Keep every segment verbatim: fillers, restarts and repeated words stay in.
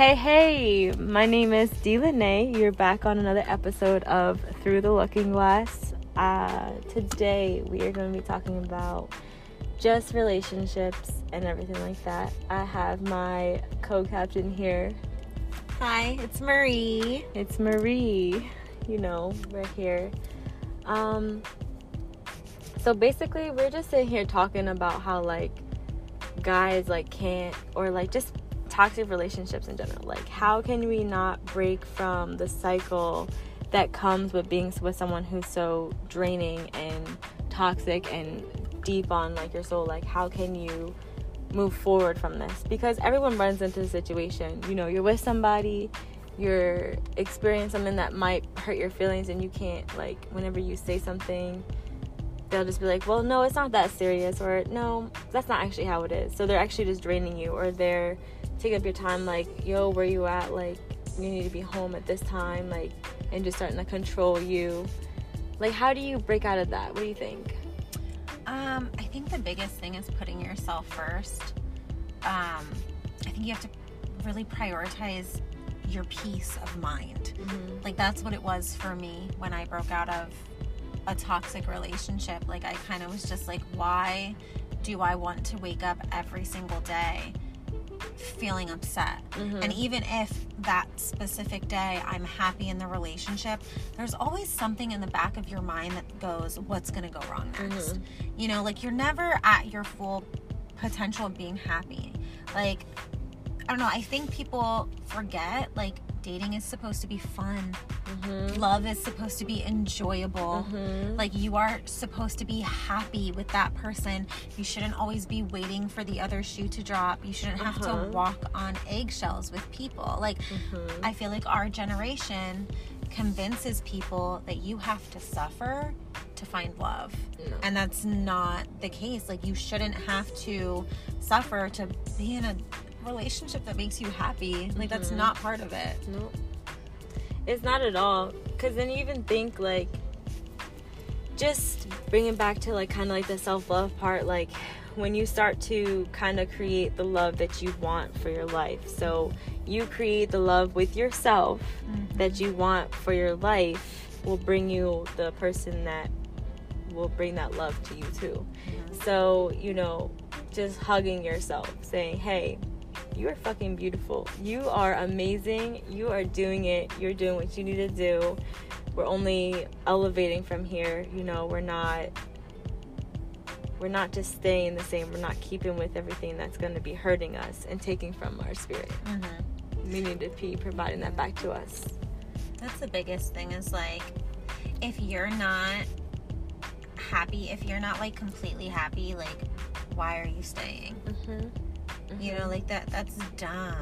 hey, hey, my name is DeLanae. You're back on another episode of Through the Looking Glass. Uh, today we are going to be talking about just relationships and everything like that. I have my co-captain here. Hi, it's Marie. It's Marie. You know, we're here. Um, so basically we're just sitting here talking about how like guys like can't, or like just toxic relationships in general, like how can we not break from the cycle that comes with being with someone who's so draining and toxic and deep on like your soul. Like how can you move forward from this? Because everyone runs into the situation, you know, you're with somebody, you're experiencing something that might hurt your feelings, and you can't, like, whenever you say something, they'll just be like, well, no, it's not that serious, or no, that's not actually how it is. So they're actually just draining you, or they're taking up your time, like, yo, where you at? Like, you need to be home at this time, like, and just starting to control you. Like, how do you break out of that? What do you think? Um, I think the biggest thing is putting yourself first. Um, I think you have to really prioritize your peace of mind. Mm-hmm. Like, that's what it was for me when I broke out of a toxic relationship. Like, I kind of was just like, why do I want to wake up every single day feeling upset? Mm-hmm. And even if that specific day I'm happy in the relationship, there's always something in the back of your mind that goes, what's gonna go wrong next? Mm-hmm. You know, like, you're never at your full potential of being happy. Like, I don't know, I think people forget, like, dating is supposed to be fun. Mm-hmm. Love is supposed to be enjoyable. Mm-hmm. Like, you are supposed to be happy with that person. You shouldn't always be waiting for the other shoe to drop. You shouldn't have uh-huh. to walk on eggshells with people. Like, mm-hmm. I feel like our generation convinces people that you have to suffer to find love. No. And that's not the case. Like, you shouldn't have to suffer to be in a relationship that makes you happy. Like, that's mm-hmm. not part of it. Nope. It's not at all. Because then you even think, like, just bringing back to, like, kind of like the self-love part, like, when you start to kind of create the love that you want for your life. So you create the love with yourself mm-hmm. that you want for your life will bring you the person that will bring that love to you too. Mm-hmm. So, you know, just hugging yourself, saying, hey, you are fucking beautiful. You are amazing. You are doing it. You're doing what you need to do. We're only elevating from here. You know, we're not we're not just staying the same. We're not keeping with everything that's going to be hurting us and taking from our spirit. Mm-hmm. We need to be providing that back to us. That's the biggest thing, is like, if you're not happy, if you're not like completely happy, like, why are you staying? Mm-hmm. You know, like, that that's dumb.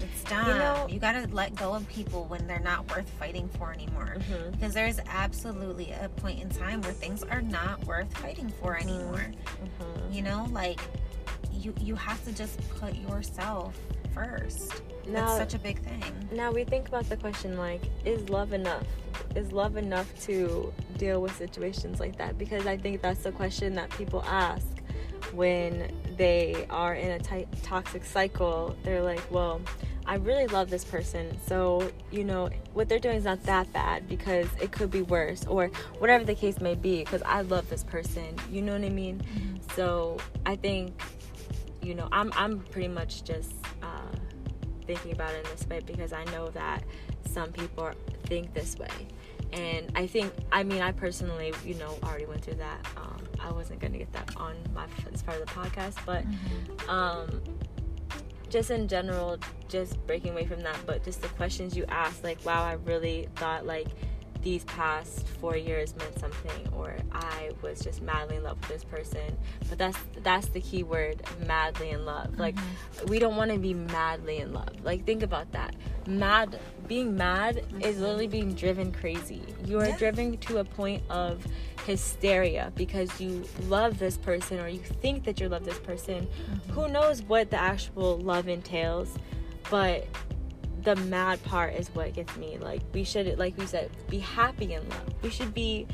It's dumb. You know, you gotta let go of people when they're not worth fighting for anymore. Mm-hmm. Because there's absolutely a point in time where things are not worth fighting for anymore. Mm-hmm. You know, like, you you have to just put yourself first. Now, that's such a big thing. Now we think about the question, like, is love enough? Is love enough to deal with situations like that? Because I think that's the question that people ask when they are in a t- toxic cycle. They're like, well, I really love this person, so, you know, what they're doing is not that bad because it could be worse, or whatever the case may be, because I love this person, you know what I mean? Mm-hmm. So I think, you know, I'm I'm pretty much just uh, thinking about it in this way because I know that some people think this way. And I think, I mean, I personally, you know, already went through that. Um, I wasn't going to get that on my, as part of the podcast, but mm-hmm. um, just in general, just breaking away from that, but just the questions you ask, like, wow, I really thought, like, these past four years meant something, or I was just madly in love with this person. But that's that's the key word, madly in love. Like, mm-hmm. we don't want to be madly in love. Like, think about that. Mad, being mad mm-hmm. is literally being driven crazy. You are yeah. driven to a point of hysteria because you love this person, or you think that you love this person. Mm-hmm. Who knows what the actual love entails, but the mad part is what gets me. Like, we should, like we said, be happy in love. We should be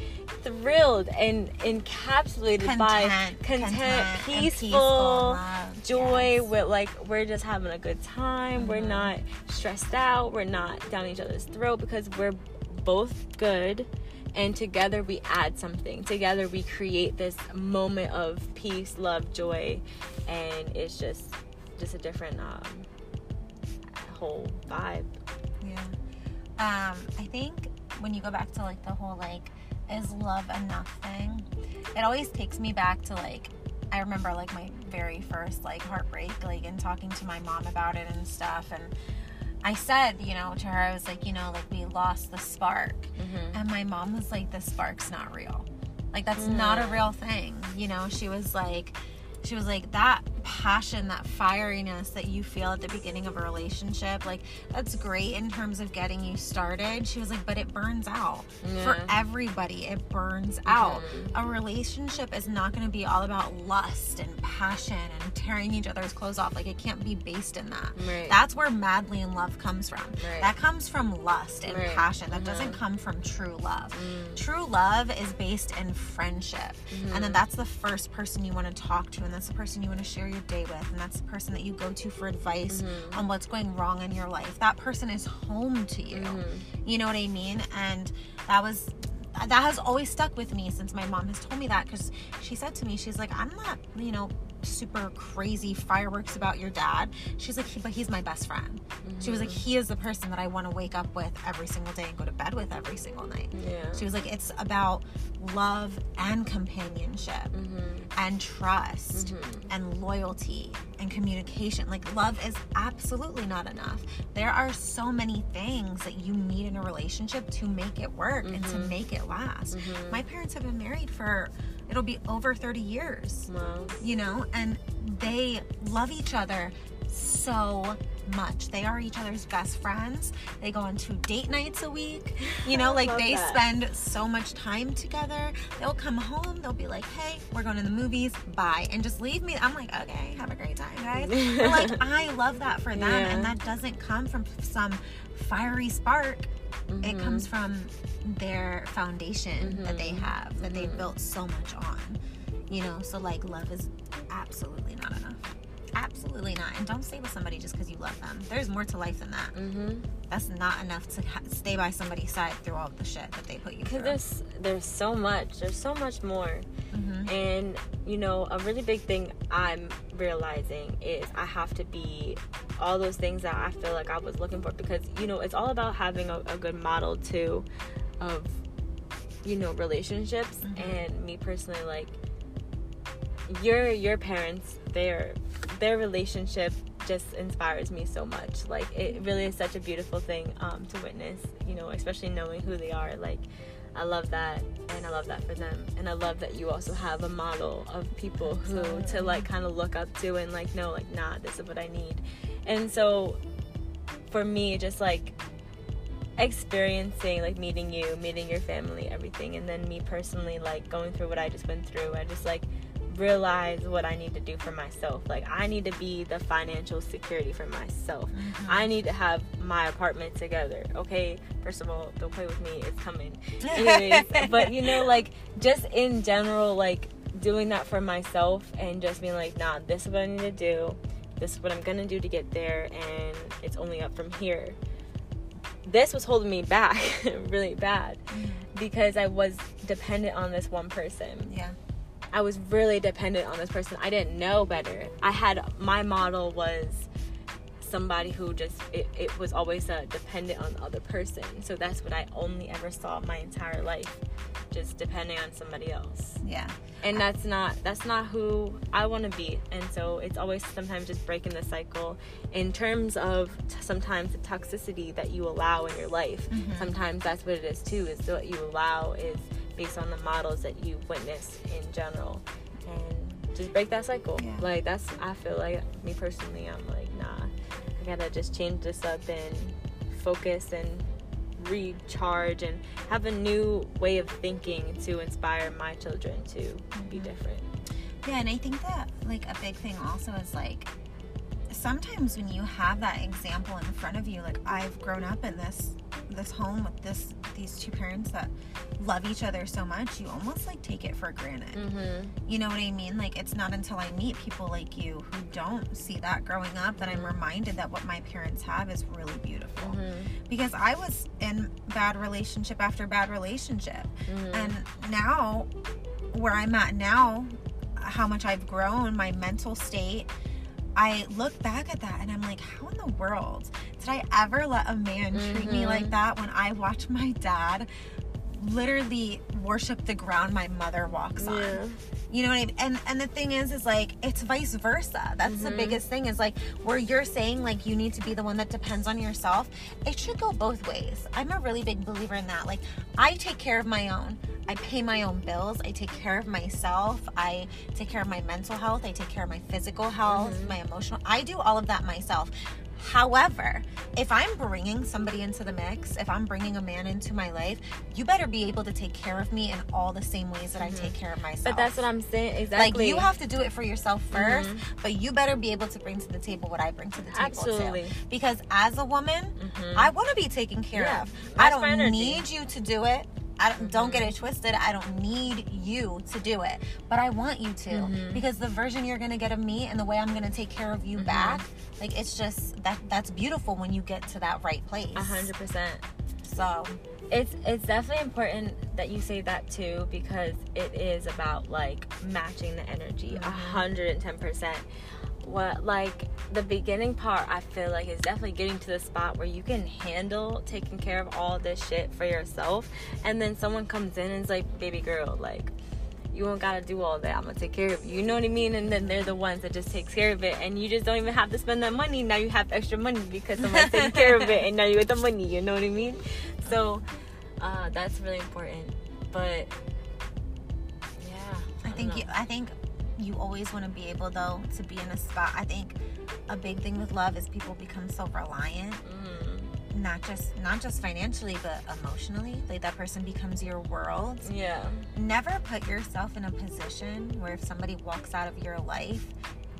thrilled and encapsulated content, by content, content peaceful, peaceful joy. Yes. With, like, we're just having a good time. Mm-hmm. We're not stressed out. We're not down each other's throat, because we're both good. And together we add something. Together we create this moment of peace, love, joy. And it's just just a different um, whole vibe. Yeah. Um, I think when you go back to, like, the whole, like, is love enough thing, it always takes me back to, like, I remember, like, my very first, like, heartbreak, like, and talking to my mom about it and stuff. And I said, you know, to her, I was like, you know, like, we lost the spark. Mm-hmm. And my mom was like, the spark's not real. Like, that's mm. not a real thing. You know, she was like, she was like, that passion, that fieriness that you feel at the beginning of a relationship, like, that's great in terms of getting you started. She was like, but it burns out. Yeah. For everybody, it burns mm-hmm. out. A relationship is not going to be all about lust and passion and tearing each other's clothes off. Like, it can't be based in that. Right. That's where madly in love comes from. Right. That comes from lust and right. passion. That mm-hmm. doesn't come from true love. Mm. True love is based in friendship. Mm-hmm. And then that's the first person you want to talk to, and that's the person you want to share your day with, and that's the person that you go to for advice mm-hmm. on what's going wrong in your life. That person is home to you. Mm-hmm. You know what I mean? And that was that has always stuck with me since my mom has told me that, because she said to me, she's like, I'm not, you know, super crazy fireworks about your dad. She's like, he, but he's my best friend. Mm-hmm. She was like, he is the person that I want to wake up with every single day and go to bed with every single night. Yeah. She was like, it's about love and companionship mm-hmm. and trust mm-hmm. and loyalty and communication. Like, love is absolutely not enough. There are so many things that you need in a relationship to make it work mm-hmm. and to make it last. Mm-hmm. My parents have been married for it'll be over thirty years, wow. you know, and they love each other so much. They are each other's best friends. They go on two date nights a week, you know, like, they that. spend so much time together. They'll come home. They'll be like, hey, we're going to the movies. Bye. And just leave me. I'm like, okay, have a great time, guys. But, like, I love that for them. Yeah. And that doesn't come from some fiery spark. Mm-hmm. It comes from their foundation mm-hmm. that they have, that mm-hmm. they've built so much on, you know? So, like, love is absolutely not enough. Absolutely not. And don't stay with somebody just because you love them. There's more to life than that. Mm-hmm. That's not enough to ha- stay by somebody's side through all the shit that they put you through. Because there's, there's so much. There's so much more. Mm-hmm. And, you know, a really big thing I'm realizing is I have to be all those things that I feel like I was looking for. Because, you know, it's all about having a, a good model, too, of, you know, relationships. Mm-hmm. And me personally, like, your your parents, they're... their relationship just inspires me so much. Like, it really is such a beautiful thing um, to witness, you know, especially knowing who they are. Like, I love that, and I love that for them. And I love that you also have a model of people who to, like, kind of look up to and, like, know, like, nah, this is what I need. And so, for me, just, like, experiencing, like, meeting you, meeting your family, everything, and then me personally, like, going through what I just went through, I just, like, realize what I need to do for myself. Like, I need to be the financial security for myself. Mm-hmm. I need to have my apartment together. Okay, first of all, don't play with me, it's coming. Anyways, but, you know, like, just in general, like, doing that for myself and just being like, nah, this is what I need to do. This is what I'm gonna do to get there, and it's only up from here. This was holding me back really bad mm-hmm. because I was dependent on this one person. Yeah. I was really dependent on this person. I didn't know better. I had, my model was somebody who just, it, it was always a dependent on the other person. So that's what I only ever saw my entire life, just depending on somebody else. Yeah. And that's not, that's not who I want to be. And so it's always sometimes just breaking the cycle in terms of t- sometimes the toxicity that you allow in your life. Mm-hmm. Sometimes that's what it is too, is what you allow is based on the models that you witness in general, and just break that cycle. Yeah. Like, that's, I feel like, me personally, I'm like, nah, I gotta just change this up and focus and recharge and have a new way of thinking to inspire my children to mm-hmm. be different. Yeah, and I think that, like, a big thing also is, like, sometimes when you have that example in front of you, like, I've grown up in this this home with this these two parents that love each other so much, you almost like take it for granted. Mm-hmm. You know what I mean? Like, it's not until I meet people like you who don't see that growing up that I'm reminded that what my parents have is really beautiful. Mm-hmm. Because I was in bad relationship after bad relationship. Mm-hmm. And now, where I'm at now, how much I've grown, my mental state, I look back at that and I'm like, how in the world did I ever let a man mm-hmm. treat me like that when I watch my dad literally worship the ground my mother walks yeah. on? You know what I mean? And, and the thing is, is like, it's vice versa. That's mm-hmm. the biggest thing is like, where you're saying like, you need to be the one that depends on yourself. It should go both ways. I'm a really big believer in that. Like, I take care of my own. I pay my own bills. I take care of myself. I take care of my mental health. I take care of my physical health, mm-hmm. my emotional. I do all of that myself. However, if I'm bringing somebody into the mix, if I'm bringing a man into my life, you better be able to take care of me in all the same ways that mm-hmm. I take care of myself. But that's what I'm saying. Exactly. Like, you have to do it for yourself first, mm-hmm. but you better be able to bring to the table what I bring to the table. Absolutely. Too. Because as a woman, mm-hmm. I want to be taken care yeah. of. That's I don't need you to do it. I don't, mm-hmm. don't get it twisted. I don't need you to do it, but I want you to mm-hmm. because the version you're going to get of me and the way I'm going to take care of you mm-hmm. back, like, it's just that that's beautiful when you get to that right place. A hundred percent. So it's, it's definitely important that you say that too, because it is about like matching the energy a hundred and ten percent. What, like, the beginning part, I feel like, is definitely getting to the spot where you can handle taking care of all this shit for yourself, and then someone comes in and is like, baby girl, like, you don't gotta do all that, I'm gonna take care of you, you know what I mean? And then they're the ones that just takes care of it, and you just don't even have to spend that money. Now you have extra money because someone's taking care of it, and now you get the money, you know what I mean? So uh that's really important. But yeah, I, I think you, I think you always want to be able, though, to be in a spot. I think a big thing with love is people become so reliant, mm. not just not just financially, but emotionally. Like, that person becomes your world. Yeah. Never put yourself in a position where if somebody walks out of your life,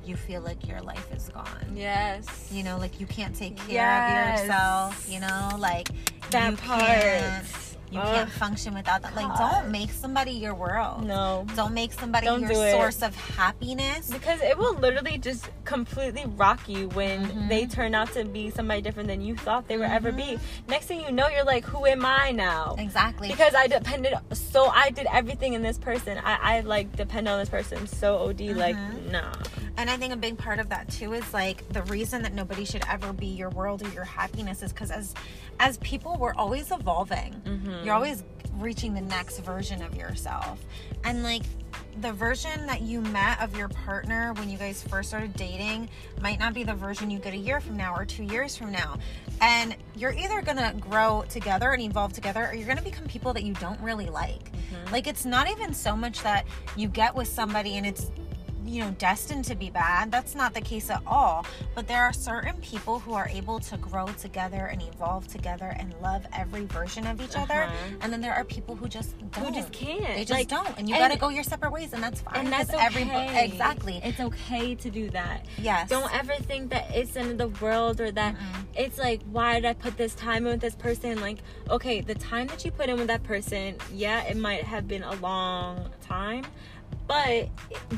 you feel like your life is gone. Yes. You know, like, you can't take care yes. of yourself. You know, like, that you part. Can't. You Ugh. Can't function without that. Like, God. Don't make somebody your world. No. Don't make somebody don't your source of happiness. Because it will literally just completely rock you when mm-hmm. they turn out to be somebody different than you thought they would mm-hmm. ever be. Next thing you know, you're like, who am I now? Exactly. Because I depended, so I did everything in this person. I, I like, depend on this person so O D, mm-hmm. like, nah. And I think a big part of that, too, is, like, the reason that nobody should ever be your world or your happiness is because as as people, we're always evolving. Mm-hmm. You're always reaching the next version of yourself. And, like, the version that you met of your partner when you guys first started dating might not be the version you get a year from now or two years from now. And you're either going to grow together and evolve together, or you're going to become people that you don't really like. Mm-hmm. Like, it's not even so much that you get with somebody and it's, you know, destined to be bad. That's not the case at all. But there are certain people who are able to grow together and evolve together and love every version of each uh-huh. other. And then there are people who just don't. Who just can't. They just like, don't. And you and, gotta go your separate ways, and that's fine. And that's okay. Every, exactly. It's okay to do that. Yes. Don't ever think that it's the end of the world or that mm-hmm. it's like, why did I put this time in with this person? Like, okay, the time that you put in with that person, yeah, it might have been a long time, but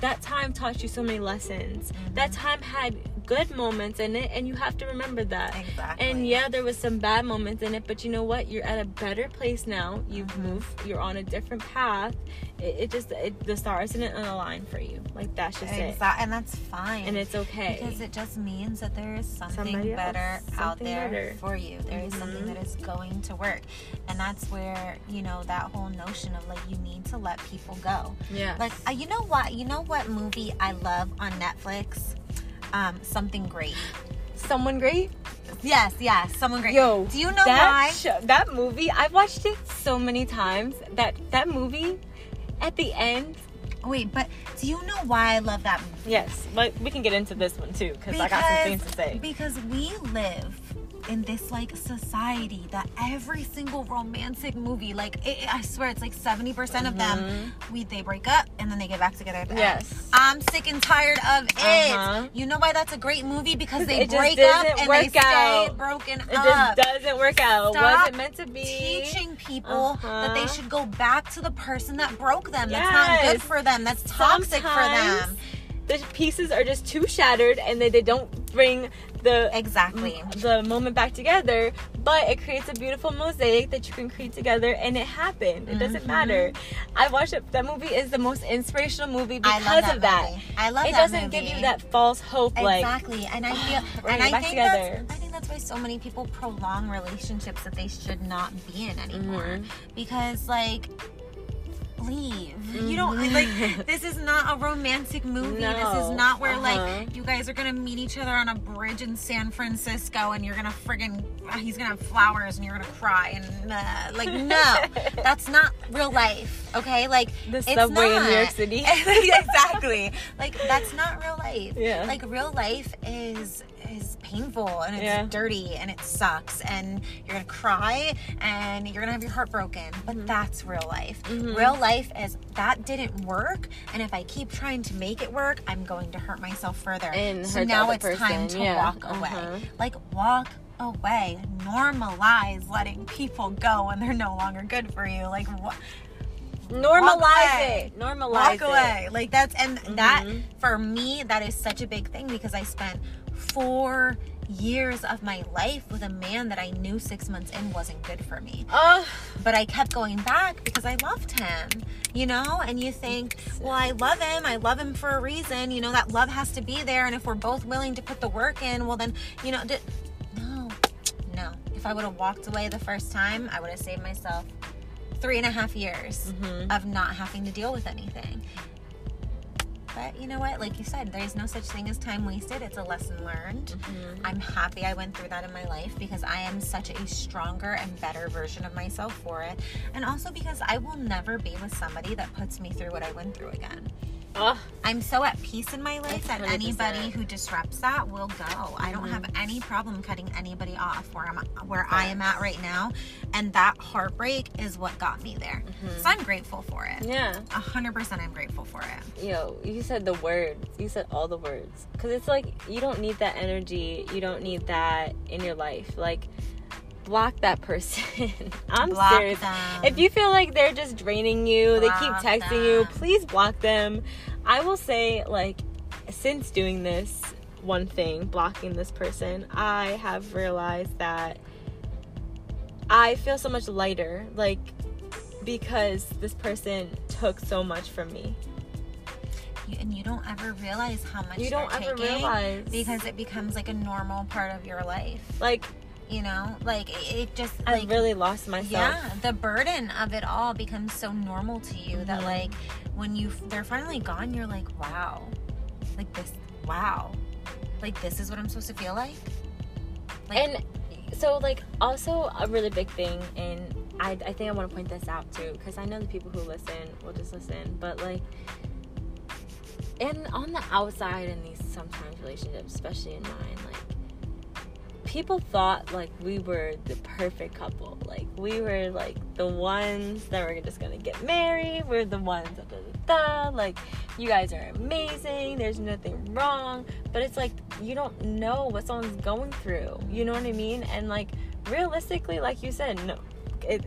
that time taught you so many lessons. Mm-hmm. That time had good moments in it, and you have to remember that. Exactly. And yeah, there was some bad moments in it, but you know what? You're at a better place now. You've mm-hmm. moved. You're on a different path. It, it just, it, the stars didn't align for you. Like, that's just exactly. it. And that's fine. And it's okay. Because it just means that there is something Somebody better else, something out there better. For you. There mm-hmm. is something that is going to work. And that's where, you know, that whole notion of, like, you need to let people go. Yeah. Like, I You know what? You know what movie I love on Netflix? Um, Something Great. Someone Great? Yes, yes. Someone Great. Yo, do you know that why? Sh- that movie, I've watched it so many times. That that movie, at the end. Wait, but do you know why I love that movie? Yes, but we can get into this one too, because I got some things to say. Because we live in this like society that every single romantic movie, like it, I swear it's like seventy percent mm-hmm. of them, we they break up and then they get back together at the yes end. I'm sick and tired of it. Uh-huh. You know why that's a great movie? Because they break up and they out. stay broken it up. It just doesn't work out. Stop wasn't meant to be. Teaching people uh-huh. that they should go back to the person that broke them. Yes. That's not good for them. That's toxic Sometimes, for them. The pieces are just too shattered and they, they don't bring the exactly m- the moment back together, but it creates a beautiful mosaic that you can create together, and it happened. It mm-hmm. doesn't matter. I watched it. That movie is the most inspirational movie because that of that. Movie. I love it that It doesn't movie. give you that false hope. Exactly. Like, and I feel oh, and I think, that's, I think that's why so many people prolong relationships that they should not be in anymore. Mm-hmm. Because like leave. You don't like this is not a romantic movie. No. This is not where uh-huh. like you guys are gonna meet each other on a bridge in San Francisco and you're gonna friggin' he's gonna have flowers and you're gonna cry and uh, like no, that's not real life. Okay, like the it's subway not. in New York City. Exactly. Like that's not real life. Yeah. Like real life is is painful and it's yeah. dirty and it sucks and you're gonna cry and you're gonna have your heart broken. But mm-hmm. that's real life. Mm-hmm. Real life is that didn't work, and if I keep trying to make it work, I'm going to hurt myself further. And so now it's person. time to yeah. walk away. Uh-huh. Like walk away. Normalize letting people go when they're no longer good for you. Like what? Normalize it. Normalize it. Walk away. Like that's and mm-hmm. that for me that is such a big thing because I spent four years of my life with a man that I knew six months in wasn't good for me. Oh. But I kept going back because I loved him, you know? And you think, well, I love him. I love him for a reason. You know, that love has to be there. And if we're both willing to put the work in, well then, you know, d- no, no. If I would have walked away the first time, I would have saved myself three and a half years mm-hmm. of not having to deal with anything. But you know what? Like you said, there's no such thing as time wasted. It's a lesson learned. Mm-hmm. I'm happy I went through that in my life because I am such a stronger and better version of myself for it. And also because I will never be with somebody that puts me through what I went through again. Ugh. I'm so at peace in my life that anybody who disrupts that will go. Mm-hmm. I don't have any problem cutting anybody off where I'm where yes. I am at right now, and that heartbreak is what got me there. Mm-hmm. So I'm grateful for it. Yeah, a hundred percent, I'm grateful for it. Yo, you said the words. You said all the words because it's like you don't need that energy. You don't need that in your life. Like. Block that person. I'm block serious. Them. If you feel like they're just draining you, block they keep texting them. you, please block them. I will say, like, since doing this one thing, blocking this person, I have realized that I feel so much lighter, like, because this person took so much from me. You, and you don't ever realize how much you don't ever realize because it becomes like a normal part of your life. Like, you know, like it just like, I really lost myself. Yeah, the burden of it all becomes so normal to you mm-hmm. that like when you they're finally gone, you're like, wow, like this, wow, like this is what I'm supposed to feel like. Like and so like also a really big thing, and I I think I want to point this out too because I know the people who listen will just listen, but like. And on the outside in these sometimes relationships, especially in mine, like. People thought, like, we were the perfect couple. Like, we were, like, the ones that were just going to get married. We're the ones that da, da, da. Like, you guys are amazing. There's nothing wrong. But it's, like, you don't know what someone's going through. You know what I mean? And, like, realistically, like you said, no. It,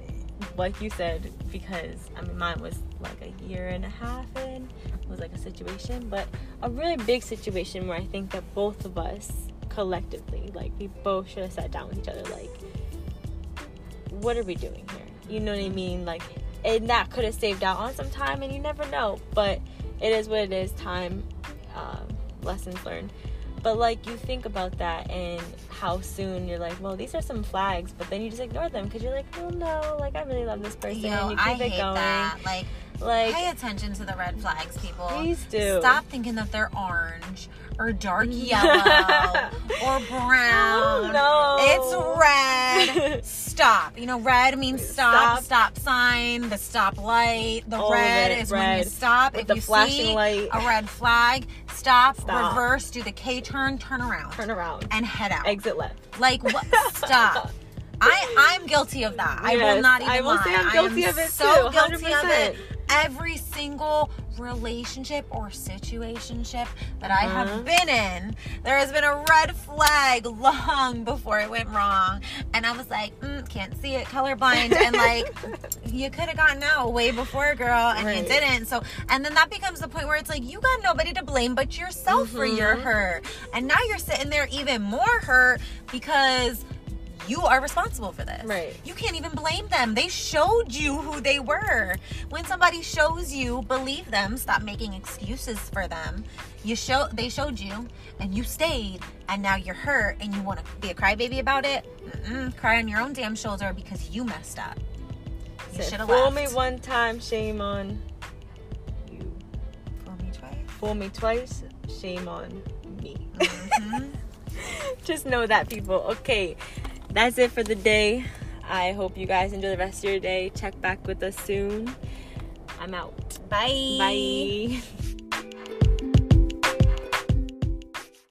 like you said, because, I mean, mine was, like, a year and a half in. It was, like, a situation. But a really big situation where I think that both of us, collectively, like, we both should have sat down with each other, like, what are we doing here? You know what I mean? Like, and that could have saved out on some time, and you never know, but it is what it is. Time, uh, lessons learned. But, like, you think about that and how soon you're like, well, these are some flags, but then you just ignore them because you're like, oh, no, like, I really love this person. Yo, and you keep I it hate going. That. Like, Like, pay attention to the red flags, people. Please do. Stop thinking that they're orange or dark yellow or brown. Oh, no. It's red. Stop. You know, red means stop. Stop, stop sign, the stop light. The All red is red. When you stop. With if the you flashing see light. A red flag, stop, stop, reverse, do the K turn, turn around. Turn around. And head out. Exit left. Like, what? Stop. I, I'm guilty of that. Yes, I will not even lie. I will lie. say I'm guilty of it, so too. one hundred percent. Guilty of it. Every single relationship or situationship that I have uh-huh. been in, there has been a red flag long before it went wrong, and I was like, mm, can't see it, colorblind, and like, you could have gotten out way before, girl, and right. you didn't. So, and then that becomes the point where it's like, you got nobody to blame but yourself mm-hmm. for your hurt, and now you're sitting there even more hurt because you are responsible for this. Right. You can't even blame them. They showed you who they were. When somebody shows you, believe them. Stop making excuses for them. You show they showed you, and you stayed, and now you're hurt, and you want to be a crybaby about it. Mm-mm, cry on your own damn shoulder because you messed up. You should have left. Fool me one time, shame on you. Fool me twice. Fool me twice, shame on me. Mm-hmm. Just know that, people. Okay. That's it for the day. I hope you guys enjoy the rest of your day. Check back with us soon. I'm out. Bye. Bye.